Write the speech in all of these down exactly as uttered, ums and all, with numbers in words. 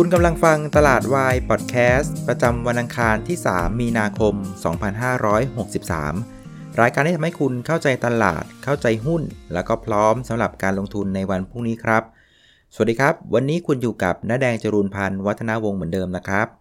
คุณกำลังฟังตลาดวายพอดแคสต์ประจำวันอังคารที่สามมีนาคมสองพันห้าร้อยหกสิบสามรายการที่ทำให้คุณเข้าใจตลาดเข้าใจหุ้นแล้วก็พร้อมสำหรับการลงทุนในวันพรุ่งนี้ครับสวัสดีครับวันนี้คุณอยู่กับณแดงจรูนพันธ์วัฒนาวงศ์เหมือนเดิมนะครับ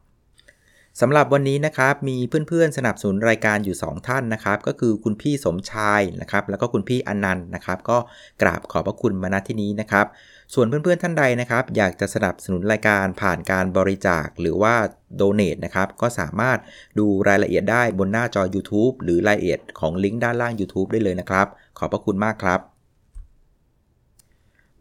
สำหรับวันนี้นะครับมีเพื่อนๆสนับสนุนรายการอยู่สองท่านนะครับก็คือคุณพี่สมชายนะครับแล้วก็คุณพี่อนันต์นะครับก็กราบขอบพระคุณมาณที่นี้นะครับส่วนเพื่อนๆท่านใดนะครับอยากจะสนับสนุนรายการผ่านการบริจาคหรือว่า donate นะครับก็สามารถดูรายละเอียดได้บนหน้าจอ YouTube หรือรายละเอียดของลิงก์ด้านล่าง YouTube ได้เลยนะครับขอบพระคุณมากครับ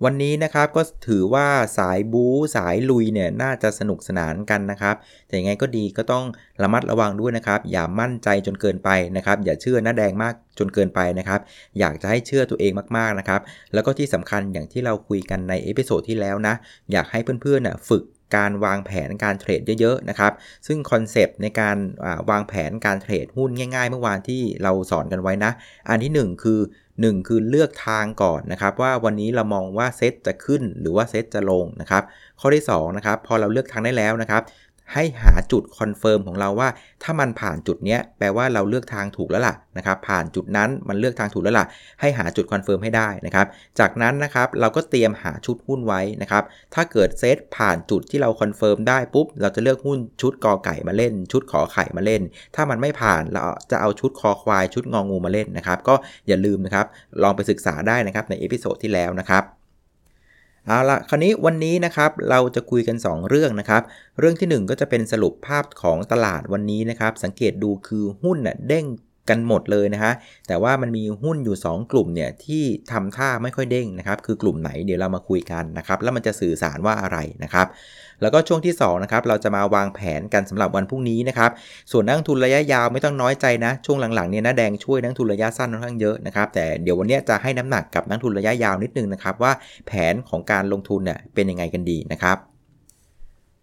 วันนี้นะครับก็ถือว่าสายบู๊สายลุยเนี่ยน่าจะสนุกสนานกันนะครับแต่ยังไงก็ดีก็ต้องระมัดระวังด้วยนะครับอย่ามั่นใจจนเกินไปนะครับอย่าเชื่อหน้าแดงมากจนเกินไปนะครับอยากจะให้เชื่อตัวเองมากๆนะครับแล้วก็ที่สำคัญอย่างที่เราคุยกันในเอพิโซดที่แล้วนะอยากให้เพื่อนๆน่ะฝึกการวางแผนการเทรดเยอะๆนะครับซึ่งคอนเซปต์ในการวางแผนการเทรดหุ้นง่ายๆเมื่อวานที่เราสอนกันไว้นะอันที่หนึ่งคือหนึ่งคือเลือกทางก่อนนะครับว่าวันนี้เรามองว่าเซตจะขึ้นหรือว่าเซตจะลงนะครับข้อที่สองนะครับพอเราเลือกทางได้แล้วนะครับให้หาจุดคอนเฟิร์มของเราว่าถ้ามันผ่านจุดนี้แปลว่าเราเลือกทางถูกแล้วล่ะนะครับผ่านจุดนั้นมันเลือกทางถูกแล้วล่ะให้หาจุดคอนเฟิร์มให้ได้นะครับจากนั้นนะครับเราก็เตรียมหาชุดหุ้นไว้นะครับถ้าเกิดเซตผ่านจุดที่เราคอนเฟิร์มได้ปุ๊บเราจะเลือกหุ้นชุดกอไก่มาเล่นชุดขอไข่มาเล่นถ้ามันไม่ผ่านเราจะเอาชุดคอควายชุดงองูมาเล่นนะครับก็อย่าลืมนะครับลองไปศึกษาได้นะครับในเอพิโซดที่แล้วนะครับเอาละคราวนี้วันนี้นะครับเราจะคุยกันสองเรื่องนะครับเรื่องที่หนึ่งก็จะเป็นสรุปภาพของตลาดวันนี้นะครับสังเกตดูคือหุ้นน่ะเด้งกันหมดเลยนะฮะแต่ว่ามันมีหุ้นอยู่สองกลุ่มเนี่ยที่ทำท่าไม่ค่อยเด้งนะครับคือกลุ่มไหนเดี๋ยวเรามาคุยกันนะครับแล้วมันจะสื่อสารว่าอะไรนะครับแล้วก็ช่วงที่สองนะครับเราจะมาวางแผนกันสำหรับวันพรุ่งนี้นะครับส่วนนักทุนระยะยาวไม่ต้องน้อยใจนะช่วงหลังๆเนี่ยนะแดงช่วยนักทุนระยะสั้นค่อนข้างเยอะนะครับแต่เดี๋ยววันนี้จะให้น้ำหนักกับนักทุนระยะยาวนิดนึงนะครับว่าแผนของการลงทุนเนี่ยเป็นยังไงกันดีนะครับ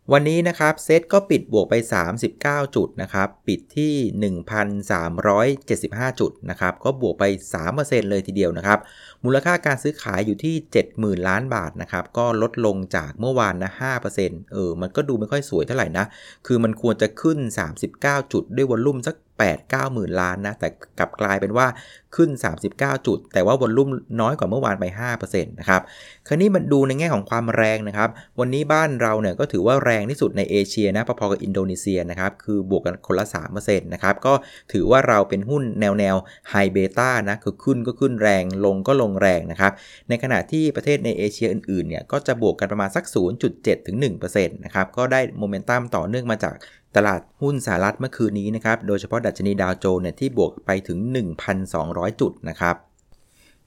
วันนี้นะครับเซตก็ปิดบวกไปสามสิบเก้าจุดนะครับปิดที่ หนึ่งพันสามร้อยเจ็ดสิบห้าจุดนะครับก็บวกไป สามเปอร์เซ็นต์ เลยทีเดียวนะครับมูลค่าการซื้อขายอยู่ที่ เจ็ดหมื่นล้านบาทนะครับก็ลดลงจากเมื่อวานนะ ห้าเปอร์เซ็นต์ เออมันก็ดูไม่ค่อยสวยเท่าไหร่นะคือมันควรจะขึ้นสามสิบเก้าจุดด้วยวอลลุ่มสัก แปดถึงเก้าหมื่นล้านนะแต่กลับกลายเป็นว่าขึ้นสามสิบเก้าจุดแต่ว่าวอลลุ่มน้อยกว่าเมื่อวานไป ห้าเปอร์เซ็นต์ นะครับคราวนี้มันดูในแง่ของความแรงนะครับวันนี้บ้านเราเนี่ยก็ถือว่าแรงที่สุดในเอเชียนะพอๆกับอินโดนีเซียนะครับคือบวกกันคนละ สามเปอร์เซ็นต์ นะครับก็ถือว่าเราเป็นหุ้นแนวแนวไฮเบต้านะคือขึ้นก็ขึ้นแรงลงก็ลงแรงนะครับในขณะที่ประเทศในเอเชียอื่นๆเนี่ยก็จะบวกกันประมาณสัก ศูนย์จุดเจ็ดถึงหนึ่งเปอร์เซ็นต์ นะครับก็ได้โมเมนตัมต่อเนื่องมาจากตลาดหุ้นสหรัฐเมื่อคืนนี้นะครับโดยเฉพาะดัชนีดาวโจนส์เนี่ยที่บวกไปถึง หนึ่งพันสองร้อยจุดนะครับ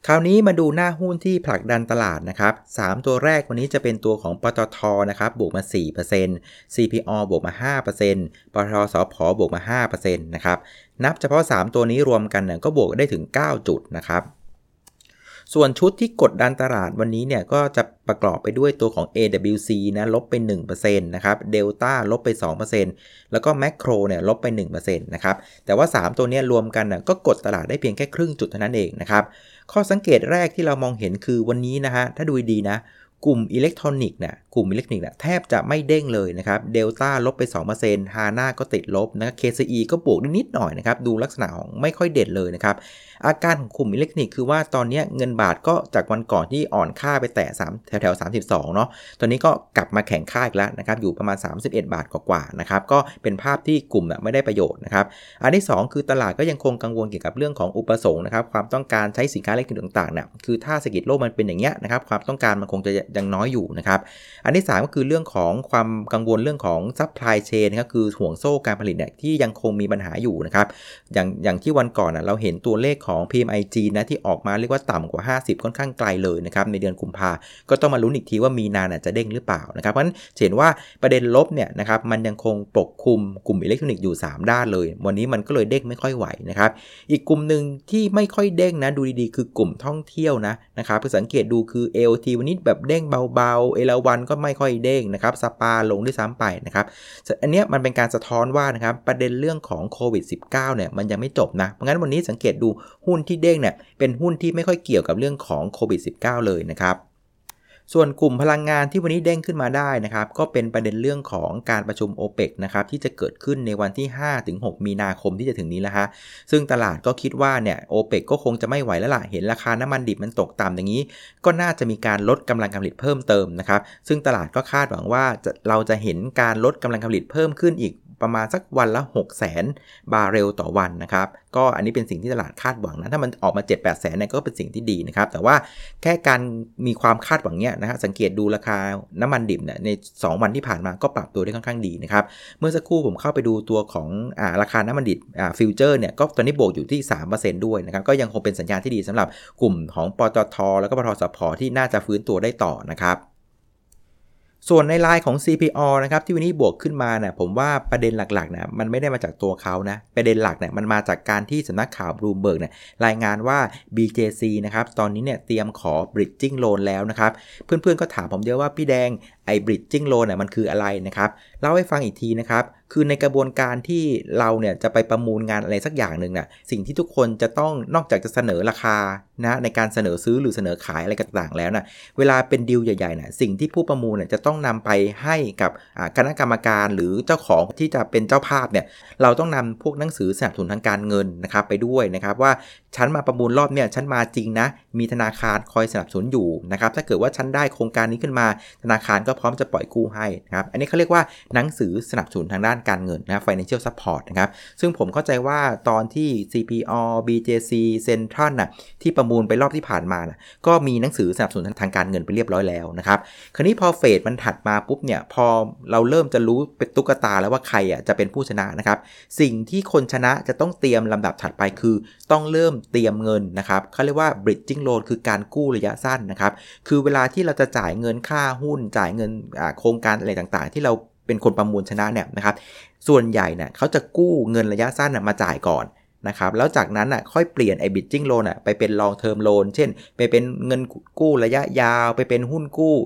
คราวนี้มาดูหน้าหุ้นที่ผลักดันตลาดนะครับสามตัวแรกวันนี้จะเป็นตัวของปตท.นะครับบวกมา สี่เปอร์เซ็นต์ ซี พี โอ บวกมา ห้าเปอร์เซ็นต์ ปตท.สผ.บวกมา ห้าเปอร์เซ็นต์ นะครับนับเฉพาะสามตัวนี้รวมกันเนี่ยก็บวกได้ถึงเก้าจุดนะครับส่วนชุดที่กดดันตลาดวันนี้เนี่ยก็จะประกอบไปด้วยตัวของ เอ ดับเบิลยู ซี นะลบไป หนึ่งเปอร์เซ็นต์ นะครับเดลต้าลบไป สองเปอร์เซ็นต์ แล้วก็แมคโครเนี่ยลบไป หนึ่งเปอร์เซ็นต์ นะครับแต่ว่าสามตัวนี้รวมกันน่ะก็กดตลาดได้เพียงแค่ครึ่งจุดเท่านั้นเองนะครับข้อสังเกตแรกที่เรามองเห็นคือวันนี้นะฮะถ้าดูดีนะกลุ่มอิเล็กทรอนิกส์น่ะกลุ่มอิเล็กทรอนิกส์น่ะแทบจะไม่เด้งเลยนะครับเดลต้าลบไป สองเปอร์เซ็นต์ ฮาน่าก็ติดลบนะ เค ซี อี ก็บวกนิดหน่อยนะครับดูลักษณะของไม่ค่อยเด่นเลยนะครับอาการของกลุ่มอิเล็กทรอนิกส์คือว่าตอนนี้เงินบาทก็จากวันก่อนที่อ่อนค่าไปแตะสามแถวๆสามสิบสองเนาะตอนนี้ก็กลับมาแข็งค่าอีกแล้วนะครับอยู่ประมาณสามสิบเอ็ดบาทกว่าๆนะครับก็เป็นภาพที่กลุ่มน่ะไม่ได้ประโยชน์นะครับอันที่สองคือตลาดก็ยังคงกังวลเกี่ยวกับเรื่องของอุปสงค์นะครับความต้องการใช้สินค้าอิเล็กทรอนิกส์ต่างๆน่ะคือถ้าเศรษฐกิจโลกมันเป็นอย่างเงี้ยนะครับความต้องการมันคงจะยังน้อยอยู่นะครับอันที่สามก็คือเรื่องของความกังวลเรื่องของซัพพลายเชนก็คือห่วงโซ่การผลิตเนี่ยที่ยังคงมีปัญหาอยู่นะครับอย่างอย่างที่วันก่อนน่ะเราเห็นตัวเลขของ พี เอ็ม ไอ นะที่ออกมาเรียกว่าต่ำกว่าห้าสิบค่อนข้างไกลเลยนะครับในเดือนกุมภาก็ต้องมาลุ้นอีกทีว่ามีนาจะเด้งหรือเปล่านะครับเพราะฉะนั้นเห็นว่าประเด็นลบเนี่ยนะครับมันยังคงปกคลุมกลุ่มอิเล็กทรอนิกส์อยู่สามด้านเลยวันนี้มันก็เลยเด้งไม่ค่อยไหวนะครับอีกกลุ่มนึงที่ไม่ค่อยเด้งนะดูดีๆคือกลุ่มท่องเที่ยวนะนะครับสังเกตดูคือ เอ โอ ที วันนี้แบบเด้งเบาๆเอราวัณก็ไม่ค่อยเด้งนะครับสปาลงด้วยซ้ำไปนะครับอันนี้มันเป็นการสะท้อนว่านะครับประเด็นเรื่องของโควิด สิบเก้า เนี่ยมันยังไม่จบนะเพราะงั้นวันนี้สังเกตดูหุ้นที่เด้งเนี่ยเป็นหุ้นที่ไม่ค่อยเกี่ยวกับเรื่องของโควิด สิบเก้า เลยนะครับ ส่วนกลุ่มพลังงานที่วันนี้เด้งขึ้นมาได้นะครับก็เป็นประเด็นเรื่องของการประชุม โอเปก นะครับที่จะเกิดขึ้นในวันที่ ห้าถึงหก มีนาคมที่จะถึงนี้แล้วฮะซึ่งตลาดก็คิดว่าเนี่ย โอเปก ก็คงจะไม่ไหวแล้วล่ะเห็นราคาน้ำมันดิบมันตกต่ำอย่างนี้ก็น่าจะมีการลดกำลังการผลิตเพิ่มเติมนะครับซึ่งตลาดก็คาดหวังว่าเราจะเห็นการลดกำลังการผลิตเพิ่มขึ้นอีกประมาณสักวันละ หกแสน บาร์เรลต่อวันนะครับก็อันนี้เป็นสิ่งที่ตลาดคาดหวังนะถ้ามันออกมา เจ็ดแปด แสนเนี่ยก็เป็นสิ่งที่ดีนะครับแต่ว่าแค่การมีความคาดหวังเนี่ยนะฮะสังเกตดูราคาน้ำมันดิบเนี่ยในสองวันที่ผ่านมาก็ปรับตัวได้ค่อนข้างดีนะครับเมื่อสักครู่ผมเข้าไปดูตัวของอ่าราคาน้ำมันดิบอ่าฟิวเจอร์เนี่ยก็ตอนนี้บวกอยู่ที่ สามเปอร์เซ็นต์ ด้วยนะครับก็ยังคงเป็นสัญญาณที่ดีสำหรับกลุ่มของปตท.แล้วก็ปตสผ.ที่น่าจะฟื้นตัวได้ต่อนะครับส่วนในไลน์ของ ซี พี โอ นะครับที่วันนี้บวกขึ้นมาเนี่ยผมว่าประเด็นหลักๆนะมันไม่ได้มาจากตัวเขานะประเด็นหลักเนี่ยมันมาจากการที่สำนักข่าวบลูมเบิร์กเนี่ยรายงานว่า บี เจ ซี นะครับตอนนี้เนี่ยเตรียมขอ bridging loan แล้วนะครับเพื่อนๆก็ถามผมเยอะว่าพี่แดงไอ้ bridging loan เนี่ยมันคืออะไรนะครับเล่าให้ฟังอีกทีนะครับคือในกระบวนการที่เราเนี่ยจะไปประมูลงานอะไรสักอย่างนึงน่ะสิ่งที่ทุกคนจะต้องนอกจากจะเสนอราคานะในการเสนอซื้อหรือเสนอขายอะไรต่างๆแล้วน่ะเวลาเป็นดีลใหญ่ๆน่ะสิ่งที่ผู้ประมูลเนี่ยจะต้องนำไปให้กับคณะกรรมการหรือเจ้าของที่จะเป็นเจ้าภาพเนี่ยเราต้องนำพวกหนังสือสนับสนุนทางการเงินนะครับไปด้วยนะครับว่าฉันมาประมูลรอบเนี่ยฉันมาจริงนะมีธนาคารคอยสนับสนุนอยู่นะครับถ้าเกิดว่าฉันได้โครงการนี้ขึ้นมาธนาคารก็พร้อมจะปล่อยกู้ให้นะครับอันนี้เขาเรียกว่าหนังสือสนับสนุนทางด้านการเงินนะ financial support นะครับซึ่งผมเข้าใจว่าตอนที่ ซี พี โอ บี เจ ซี Central น่ะที่ประมูลไปรอบที่ผ่านมานะก็มีหนังสือสนับสนุนทางการเงินไปเรียบร้อยแล้วนะครับคราวนี้พอเฟสมันถัดมาปุ๊บเนี่ยพอเราเริ่มจะรู้เป็นตุ๊กตาแล้วว่าใครอ่ะจะเป็นผู้ชนะนะครับสิ่งที่คนชนะจะต้องเตรียมลำดับถัดไปคือต้องเริ่มเตรียมเงินนะครับเขาเรียกว่า bridging loan คือการกู้ระยะสั้นนะครับคือเวลาที่เราจะจ่ายเงินค่าหุ้นจ่ายเงินโครงการอะไรต่างๆที่เราเป็นคนประมูลชนะเนี่ยนะครับส่วนใหญ่เนี่ยเขาจะกู้เงินระยะสั้นมาจ่ายก่อนนะครับแล้วจากนั้นน่ะค่อยเปลี่ยนไอ้ bridging loan น่ะไปเป็น long term loan เช่นไปเป็นเงินกู้ระยะยาวไปเป็นหุ้นกู้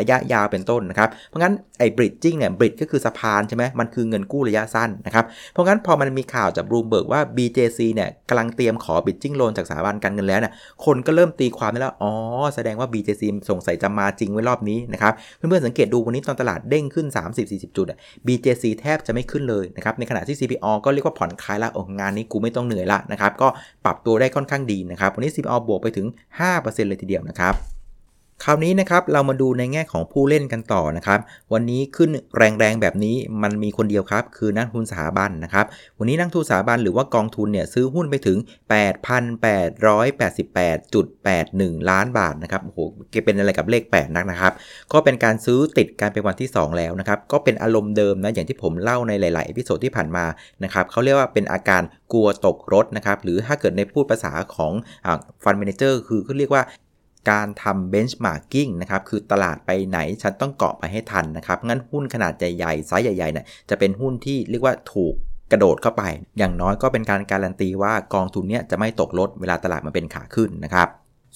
ระยะยาวเป็นต้นนะครับเพราะงั้นไอ้ bridging เนี่ย bridge ก็คือสะพานใช่ไหมมันคือเงินกู้ระยะสั้นนะครับเพราะงั้นพอมันมีข่าวจาก Bloomberg ว่า บี เจ ซี เนี่ยกำลังเตรียมขอ bridging loan จากสถาบันการเงินแล้วน่ะคนก็เริ่มตีความได้แล้วอ๋อแสดงว่า บี เจ ซี สงสัยจะมาจริงไว้รอบนี้นะครับเพื่อนๆสังเกตดูวันนี้ตอนตลาดเด้งขึ้น สามสิบถึงสี่สิบ จุด บี เจ ซี แทบจะไม่ขึ้นเลยนะครับในขณะที่ ซี พี โอ ก็เรียกว่าผ่อนคลายละโอ้งานนี้กูไม่ต้องเหนื่อยละนะครับก็ปรับตัวได้ค่อนข้างดีนะครับวันนี้ ซี พี โอ บวกไปถึง ห้าเปอร์เซ็นต์ เลยทีเดียวนะครับคราวนี้นะครับเรามาดูในแง่ของผู้เล่นกันต่อนะครับวันนี้ขึ้นแรงๆแบบนี้มันมีคนเดียวครับคือนักทุนสถาบันนะครับวันนี้นักทุนสถาบันหรือว่ากองทุนเนี่ยซื้อหุ้นไปถึง แปดพันแปดร้อยแปดสิบแปดจุดแปดหนึ่ง ล้านบาทนะครับโอ้โหเก็บเป็นอะไรกับเลขแปดนักนะครับก็เป็นการซื้อติดกันเป็นวันที่สองแล้วนะครับก็เป็นอารมณ์เดิมนะอย่างที่ผมเล่าในหลายๆเอพิโซดที่ผ่านมานะครับเขาเรียกว่าเป็นอาการกลัวตกรถนะครับหรือถ้าเกิดในพูดภาษาของฟันด์แมเนเจอร์คือเขาเรียกว่าการทำ benchmarking นะครับคือตลาดไปไหนฉันต้องเกาะไปให้ทันนะครับงั้นหุ้นขนาดใหญ่ๆไซส์ใหญ่ๆเนี่ยจะเป็นหุ้นที่เรียกว่าถูกกระโดดเข้าไปอย่างน้อยก็เป็นการการันตีว่ากองทุนเนี้ยจะไม่ตกรถเวลาตลาดมันเป็นขาขึ้นนะครับ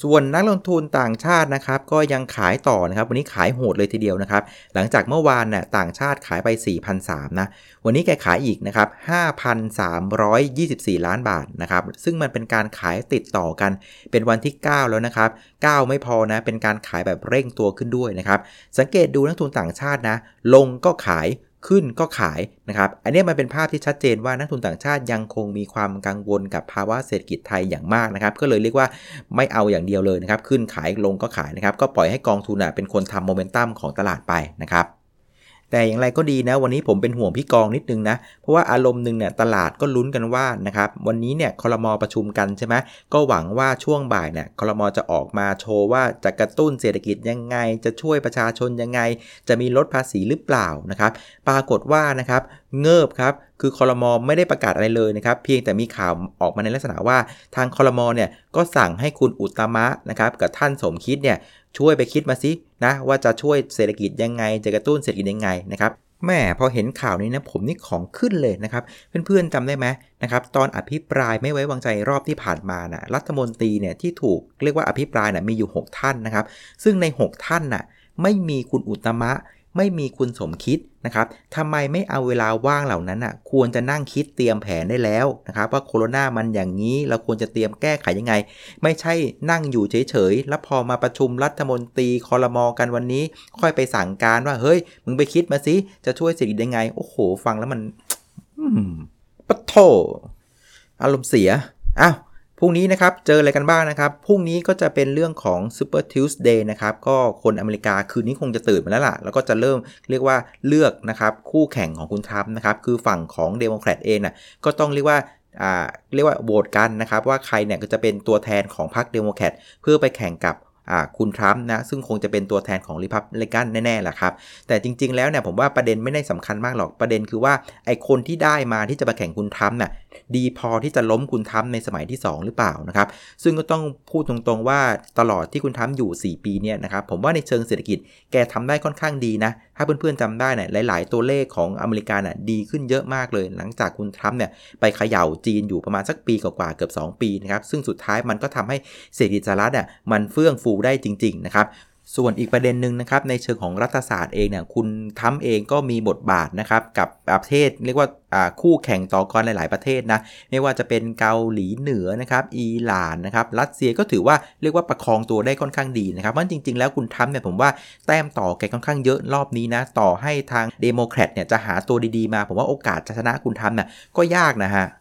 ส่วนนักลงทุนต่างชาตินะครับก็ยังขายต่อนะครับวันนี้ขายโหดเลยทีเดียวนะครับหลังจากเมื่อวานน่ะต่างชาติขายไป สี่พันสามร้อย นะวันนี้แกขายอีกนะครับ ห้าพันสามร้อยยี่สิบสี่ ล้านบาทนะครับซึ่งมันเป็นการขายติดต่อกันเป็นวันที่เก้าแล้วนะครับเก้าไม่พอนะเป็นการขายแบบเร่งตัวขึ้นด้วยนะครับสังเกตดูนักทุนต่างชาตินะลงก็ขายขึ้นก็ขายนะครับอันนี้มันเป็นภาพที่ชัดเจนว่านักทุนต่างชาติยังคงมีความกังวลกับภาวะเศรษฐกิจไทยอย่างมากนะครับก็เลยเรียกว่าไม่เอาอย่างเดียวเลยนะครับขึ้นขายลงก็ขายนะครับก็ปล่อยให้กองทุนเป็นคนทำโมเมนตัมของตลาดไปนะครับแต่อย่างไรก็ดีนะวันนี้ผมเป็นห่วงพี่กองนิดนึงนะเพราะว่าอารมณ์นึงเนี่ยตลาดก็ลุ้นกันว่านะครับวันนี้เนี่ยครม.ประชุมกันใช่ไหมก็หวังว่าช่วงบ่ายเนี่ยครม.จะออกมาโชว์ว่าจะกระตุ้นเศรษฐกิจยังไงจะช่วยประชาชนยังไงจะมีลดภาษีหรือเปล่านะครับปรากฏว่านะครับเงิบครับคือครม.ไม่ได้ประกาศอะไรเลยนะครับเพียงแต่มีข่าวออกมาในลักษณะว่าทางครม.เนี่ยก็สั่งให้คุณอุตมะนะครับกับท่านสมคิดเนี่ยช่วยไปคิดมาสินะว่าจะช่วยเศรษฐกิจยังไงจะกระตุ้นเศรษฐกิจยังไงนะครับแม่พอเห็นข่าวนี้นะผมนี่ของขึ้นเลยนะครับเพื่อนๆจำได้ไหมนะครับตอนอภิปรายไม่ไว้วางใจรอบที่ผ่านมานะรัฐมนตรีเนี่ยที่ถูกเรียกว่าอภิปรายนะมีอยู่หกท่านนะครับซึ่งในหกท่านนะไม่มีคุณอุตตมะ ไม่มีคุณสมคิดนะครับทำไมไม่เอาเวลาว่างเหล่านั้นอ่ะควรจะนั่งคิดเตรียมแผนได้แล้วนะครับว่าโควิดมันอย่างนี้เราควรจะเตรียมแก้ไขยังไงไม่ใช่นั่งอยู่เฉยๆแล้วพอมาประชุมรัฐมนตรีครม.กันวันนี้ค่อยไปสั่งการว่าเฮ้ยมึงไปคิดมาสิจะช่วยเศรษฐกิจยังไงโอ้โหฟังแล้วมันปะโถอารมณ์เสียอ้าวพรุ่งนี้นะครับเจออะไรกันบ้างนะครับพรุ่งนี้ก็จะเป็นเรื่องของ Super Tuesday นะครับก็คนอเมริกาคืนนี้คงจะตื่นมาแล้วล่ะแล้วก็จะเริ่มเรียกว่าเลือกนะครับคู่แข่งของคุณทรัมป์นะครับคือฝั่งของ Democrat เองน่ะก็ต้องเรียกว่าอ่าเรียกว่าโหวตกันนะครับว่าใครเนี่ยก็จะเป็นตัวแทนของพรรค Democrat เพื่อไปแข่งกับอ่าคุณทรัมป์นะซึ่งคงจะเป็นตัวแทนของ Republican แน่ๆล่ะครับแต่จริงๆแล้วเนี่ยผมว่าประเด็นไม่ได้สำคัญมากหรอกประเด็นคือว่าไอ้คนที่ได้มาที่จะมาแข่งคุณทรัมป์น่ะดีพอที่จะล้มคุณทรัมป์ในสมัยที่สองหรือเปล่านะครับซึ่งก็ต้องพูดตรงๆว่าตลอดที่คุณทรัมป์อยู่สี่ปีเนี่ยนะครับผมว่าในเชิงเศรษฐกิจแกทำได้ค่อนข้างดีนะถ้าเพื่อนๆจำได้เนี่ยหลายๆตัวเลขของอเมริกาน่ะดีขึ้นเยอะมากเลยหลังจากคุณทรัมป์เนี่ยไปเขย่าจีนอยู่ประมาณสักปีกว่าๆเกือบสองปีนะครับซึ่งสุดท้ายมันก็ทำให้เศรษฐกิจสหรัฐเนี่ยมันเฟื่องฟูได้จริงๆนะครับส่วนอีกประเด็นหนึ่งนะครับในเชิงของรัฐศาสตร์เองเนี่ยคุณทรัมป์เองก็มีบทบาทนะครับกับประเทศเรียกว่าคู่แข่งต่อกันหลายๆประเทศนะไม่ว่าจะเป็นเกาหลีเหนือนะครับอิหร่านนะครับรัสเซียก็ถือว่าเรียกว่าประคองตัวได้ค่อนข้างดีนะครับเพราะจริงๆแล้วคุณทรัมป์เนี่ยผมว่าแต้มต่อแกค่อนข้างเยอะรอบนี้นะต่อให้ทางเดโมแครตเนี่ยจะหาตัวดีๆมาผมว่าโอกาสจะชนะคุณทรัมป์เนี่ยก็ยากนะฮะ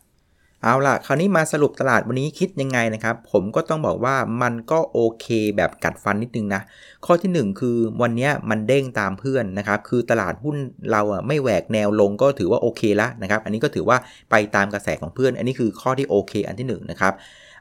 เอาล่ะคราวนี้มาสรุปตลาดวันนี้คิดยังไงนะครับผมก็ต้องบอกว่ามันก็โอเคแบบกัดฟันนิดนึงนะข้อที่หนึ่งคือวันนี้มันเด้งตามเพื่อนนะครับคือตลาดหุ้นเราอ่ะไม่แหวกแนวลงก็ถือว่าโอเคละนะครับอันนี้ก็ถือว่าไปตามกระแสของเพื่อนอันนี้คือข้อที่โอเคอันที่หนึ่งนะครั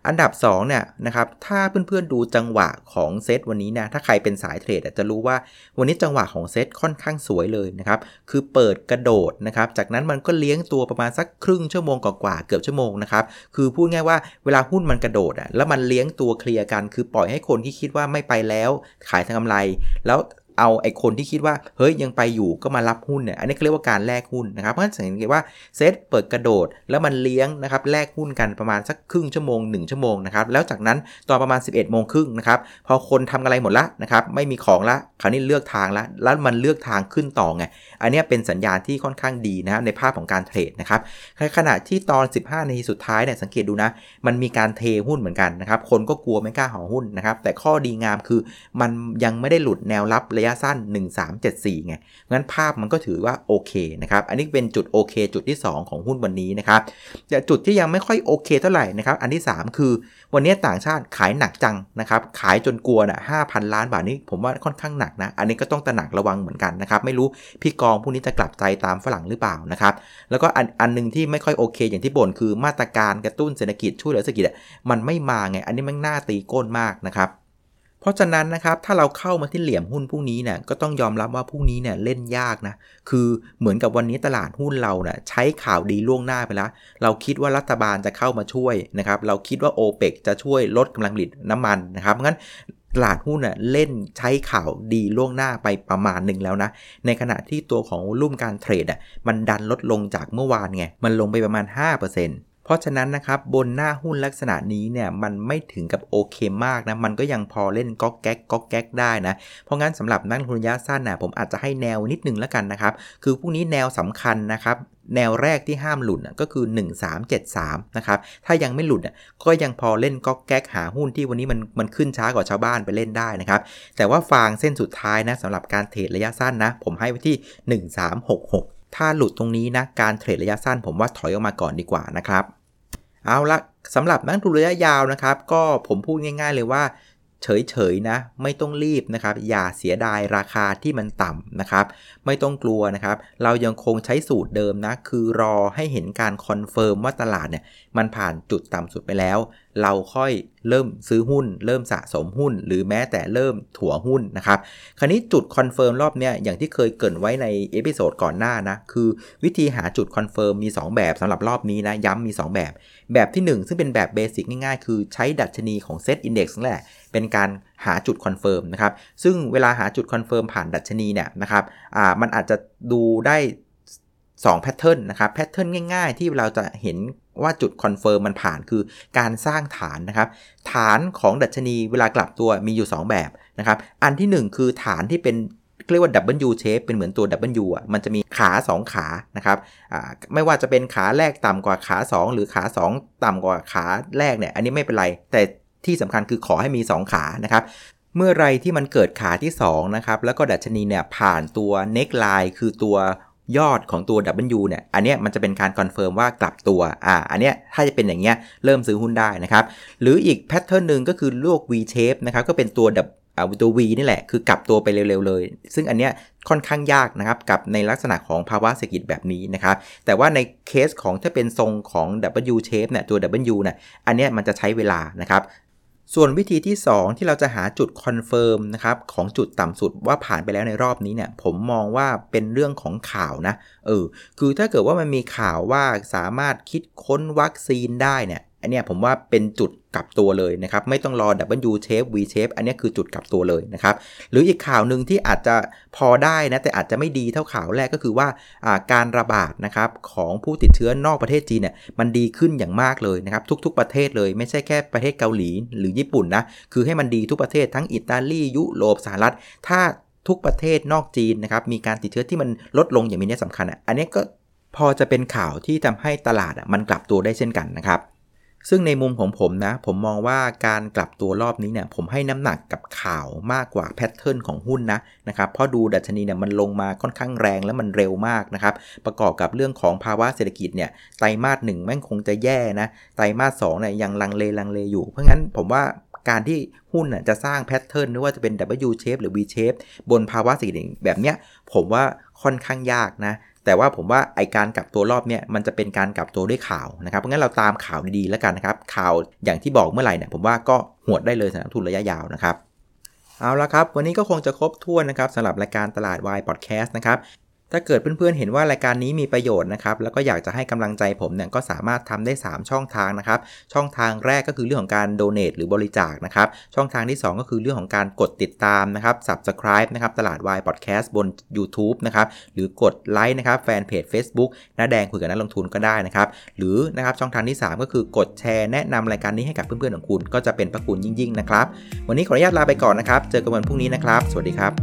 บอันดับสองเนี่ยนะครับถ้าเพื่อนๆดูจังหวะของเซตวันนี้นะถ้าใครเป็นสายเทรดอาจจะรู้ว่าวันนี้จังหวะของเซตค่อนข้างสวยเลยนะครับคือเปิดกระโดดนะครับจากนั้นมันก็เลี้ยงตัวประมาณสักครึ่งชั่วโมงกว่าๆเกือบชั่วโมงนะครับคือพูดง่ายว่าเวลาหุ้นมันกระโดดอ่ะแล้วมันเลี้ยงตัวเคลียร์กันคือปล่อยให้คนที่คิดว่าไม่ไปแล้วขายทำกำไรแล้วเอาไอ้คนที่คิดว่าเฮ้ยยังไปอยู่ก็มารับหุ้นเนี่ยอันนี้เรียกว่าการแลกหุ้นนะครับเพราะฉะนั้นสังเกตว่าเซตเปิดกระโดดแล้วมันเลี้ยงนะครับแลกหุ้นกันประมาณสักครึ่งชั่วโมงหนึ่งชั่วโมงนะครับแล้วจากนั้นตอนประมาณ สิบเอ็ดโมงครึ่งนะครับพอคนทำอะไรหมดละนะครับไม่มีของละคราวนี้เลือกทางละแล้วมันเลือกทางขึ้นต่อไงอันนี้เป็นสัญญาณที่ค่อนข้างดีนะครับในภาพของการเทรดนะครับขณะที่ตอนสิบห้านาทีสุดท้ายเนี่ยสังเกตดูนะมันมีการเทหุ้นเหมือนกันนะครับคนก็กลัวไม่กล้าห่อหุ้นนะครับแต่ข้อดีงามคือมันยังไม่ได้หลุดแนวรับระยะสั้นหนึ่งสามเจ็ดสี่ไงงั้นภาพมันก็ถือว่าโอเคนะครับอันนี้เป็นจุดโอเคจุดที่สองของหุ้นวันนี้นะครับแต่จุดที่ยังไม่ค่อยโอเคเท่าไหร่นะครับอันที่สามคือวันนี้ต่างชาติขายหนักจังนะครับขายจนกลัวน่ะ ห้าพันล้านบาทนี่ผมว่าค่อนข้างหนักนะอันนี้ก็ต้องตระหนักระวังเหมือนกันนะครับไม่รู้พี่กองพวกนี้จะกลับใจตามฝรั่งหรือเปล่านะครับแล้วก็อันอันนึงที่ไม่ค่อยโอเคอย่างที่บ่นคือมาตรการกระตุ้นเศรษฐกิจช่วยเหลือเศรษฐกิจมันไม่มาไงอันนี้มันน่าตีก้นมากนะครับเพราะฉะนั้นนะครับถ้าเราเข้ามาที่เหลี่ยมหุ้นพรุ่งนี้เนี่ยก็ต้องยอมรับว่าพรุ่งนี้เนี่ยเล่นยากนะคือเหมือนกับวันนี้ตลาดหุ้นเราเนี่ยใช้ข่าวดีล่วงหน้าไปแล้วเราคิดว่ารัฐบาลจะเข้ามาช่วยนะครับเราคิดว่า โอเปก จะช่วยลดกำลังผลิตน้ำมันนะครับงั้นตลาดหุ้นน่ะเล่นใช้ข่าวดีล่วงหน้าไปประมาณนึงแล้วนะในขณะที่ตัวของวอลุ่มการเทรดอ่ะมันดันลดลงจากเมื่อวานไงมันลงไปประมาณ ห้าเปอร์เซ็นต์เพราะฉะนั้นนะครับบนหน้าหุ้นลักษณะนี้เนี่ยมันไม่ถึงกับโอเคมากนะมันก็ยังพอเล่นก๊อกแก๊กก๊อกแก๊กได้นะเพราะงั้นสำหรับนักลงทุนระยะสั้นนะผมอาจจะให้แนวนิดนึงแล้วกันนะครับคือพวกนี้แนวสำคัญนะครับแนวแรกที่ห้ามหลุดก็คือหนึ่งสามเจ็ดสามนะครับถ้ายังไม่หลุดก็ยังพอเล่นก๊อกแก๊กหาหุ้นที่วันนี้มันมันขึ้นช้ากว่าชาวบ้านไปเล่นได้นะครับแต่ว่าฟางเส้นสุดท้ายนะสำหรับการเทรดระยะสั้นนะผมให้ไว้ที่หนึ่งสามหกหกถ้าหลุดตรงนี้นะการเทรดระยะสั้นผมว่าถอยออกมาก่อนดีกว่านะครับเอาละสำหรับนักลงทุนระยะยาวนะครับก็ผมพูดง่ายๆเลยว่าเฉยๆนะไม่ต้องรีบนะครับอย่าเสียดายราคาที่มันต่ำนะครับไม่ต้องกลัวนะครับเรายังคงใช้สูตรเดิมนะคือรอให้เห็นการคอนเฟิร์มว่าตลาดเนี่ยมันผ่านจุดต่ำสุดไปแล้วเราค่อยเริ่มซื้อหุ้นเริ่มสะสมหุ้นหรือแม้แต่เริ่มถัวหุ้นนะครับคราวนี้จุดคอนเฟิร์มรอบเนี้ยอย่างที่เคยเกริ่นไว้ในเอพิโซดก่อนหน้านะคือวิธีหาจุดคอนเฟิร์มมีสองแบบสำหรับรอบนี้นะย้ำมีสองแบบแบบที่หนึ่งซึ่งเป็นแบบเบสิกง่ายๆคือใช้ดัชนีของ เซต Index นั่นแหละเป็นการหาจุดคอนเฟิร์มนะครับซึ่งเวลาหาจุดคอนเฟิร์มผ่านดัชนีเนี่ยนะครับอ่ามันอาจจะดูได้สองแพทเทิร์นนะครับแพทเทิร์นง่ายๆที่เราจะเห็นว่าจุดคอนเฟิร์มมันผ่านคือการสร้างฐานนะครับฐานของดัชนีเวลากลับตัวมีอยู่สองแบบนะครับอันที่หนึ่งคือฐานที่เป็น เรียกว่า ดับเบิลยู เชฟ เป็นเหมือนตัว W อ่ะมันจะมีขาสองขานะครับอ่าไม่ว่าจะเป็นขาแรกต่ำกว่าขาสองหรือขาสองต่ำกว่าขาแรกเนี่ยอันนี้ไม่เป็นไรแต่ที่สำคัญคือขอให้มีสองขานะครับเมื่อไรที่มันเกิดขาที่สองนะครับแล้วก็ดัชนีเนี่ยผ่านตัว neckline คือตัวยอดของตัว W เนี่ยอันเนี้ยมันจะเป็นการคอนเฟิร์มว่ากลับตัวอ่าอันเนี้ยถ้าจะเป็นอย่างเงี้ยเริ่มซื้อหุ้นได้นะครับหรืออีกแพทเทิร์นนึงก็คือลวก V-shape นะครับก็เป็นตัวเอาตัว V นี่แหละคือกลับตัวไปเร็วๆเลยซึ่งอันเนี้ยค่อนข้างยากนะครับกับในลักษณะของภาวะเศรษฐกิจแบบนี้นะครับแต่ว่าในเคสของถ้าเป็นทรงของ W shape เนี่ยตัว W เนี่ยอันเนี้ยมันจะใช้เวลานะครับส่วนวิธีที่สองที่เราจะหาจุดคอนเฟิร์มนะครับของจุดต่ำสุดว่าผ่านไปแล้วในรอบนี้เนี่ยผมมองว่าเป็นเรื่องของข่าวนะเออคือถ้าเกิดว่ามันมีข่าวว่าสามารถคิดค้นวัคซีนได้เนี่ยอันเนี้ยผมว่าเป็นจุดกลับตัวเลยนะครับไม่ต้องรอ W shape V shape อันนี้คือจุดกลับตัวเลยนะครับหรืออีกข่าวนึงที่อาจจะพอได้นะแต่อาจจะไม่ดีเท่าข่าวแรกก็คือว่าการระบาดนะครับของผู้ติดเชื้อนอกประเทศจีนเนี่ยมันดีขึ้นอย่างมากเลยนะครับทุกๆประเทศเลยไม่ใช่แค่ประเทศเกาหลีหรือญี่ปุ่นนะคือให้มันดีทุกประเทศทั้งอิตาลียุโรปสหรัฐถ้าทุกประเทศนอกจีนนะครับมีการติดเชื้อที่มันลดลงอย่างมีนัยสำคัญอ่ะอันนี้ก็พอจะเป็นข่าวที่ทำให้ตลาดมันกลับตัวได้เช่นกันนะครับซึ่งในมุมของผมนะผมมองว่าการกลับตัวรอบนี้เนี่ยผมให้น้ำหนักกับข่าวมากกว่าแพทเทิร์นของหุ้นนะนะครับเพราะดูดัชนีเนี่ยมันลงมาค่อนข้างแรงและมันเร็วมากนะครับประกอบกับเรื่องของภาวะเศรษฐกิจเนี่ยไตรมาสหนึ่งแม่งคงจะแย่นะไตรมาสสองเนี่ยยังลังเลลังเลอยู่เพราะงั้นผมว่าการที่หุ้นน่ะจะสร้างแพทเทิร์นหรือว่าจะเป็น W shape หรือ V shape บนภาวะเศรษฐกิจแบบเนี้ยผมว่าค่อนข้างยากนะแต่ว่าผมว่าไอการกลับตัวรอบเนี้ยมันจะเป็นการกลับตัวด้วยข่าวนะครับเพราะงั้นเราตามข่าวดีๆแล้วกันนะครับข่าวอย่างที่บอกเมื่อไหร่เนี่ยผมว่าก็หวดได้เลยสำหรับทุนระยะยาวนะครับเอาละครับวันนี้ก็คงจะครบถ้วนนะครับสำหรับรายการตลาดวายพอดแคสต์นะครับถ้าเกิดเพื่อนๆเห็นว่ารายการนี้มีประโยชน์นะครับแล้วก็อยากจะให้กำลังใจผมเนี่ยก็สามารถทำได้สามช่องทางนะครับช่องทางแรกก็คือเรื่องของการโดเนทหรือบริจาคนะครับช่องทางที่สองก็คือเรื่องของการกดติดตามนะครับ Subscribe นะครับตลาดวายพอดแคสต์บน YouTube นะครับหรือกดไลค์นะครับแฟนเพจ Facebook น้าแดงคุยกับนักลงทุนก็ได้นะครับหรือนะครับช่องทางที่สามก็คือกดแชร์แนะนำรายการนี้ให้กับเพื่อนๆของคุณก็จะเป็นพระคุณยิ่งๆนะครับวันนี้ขออนุญาตลาไปก่อนนะครับเจอกันวันพรุ่งนี้นะครับสวัสดีครับ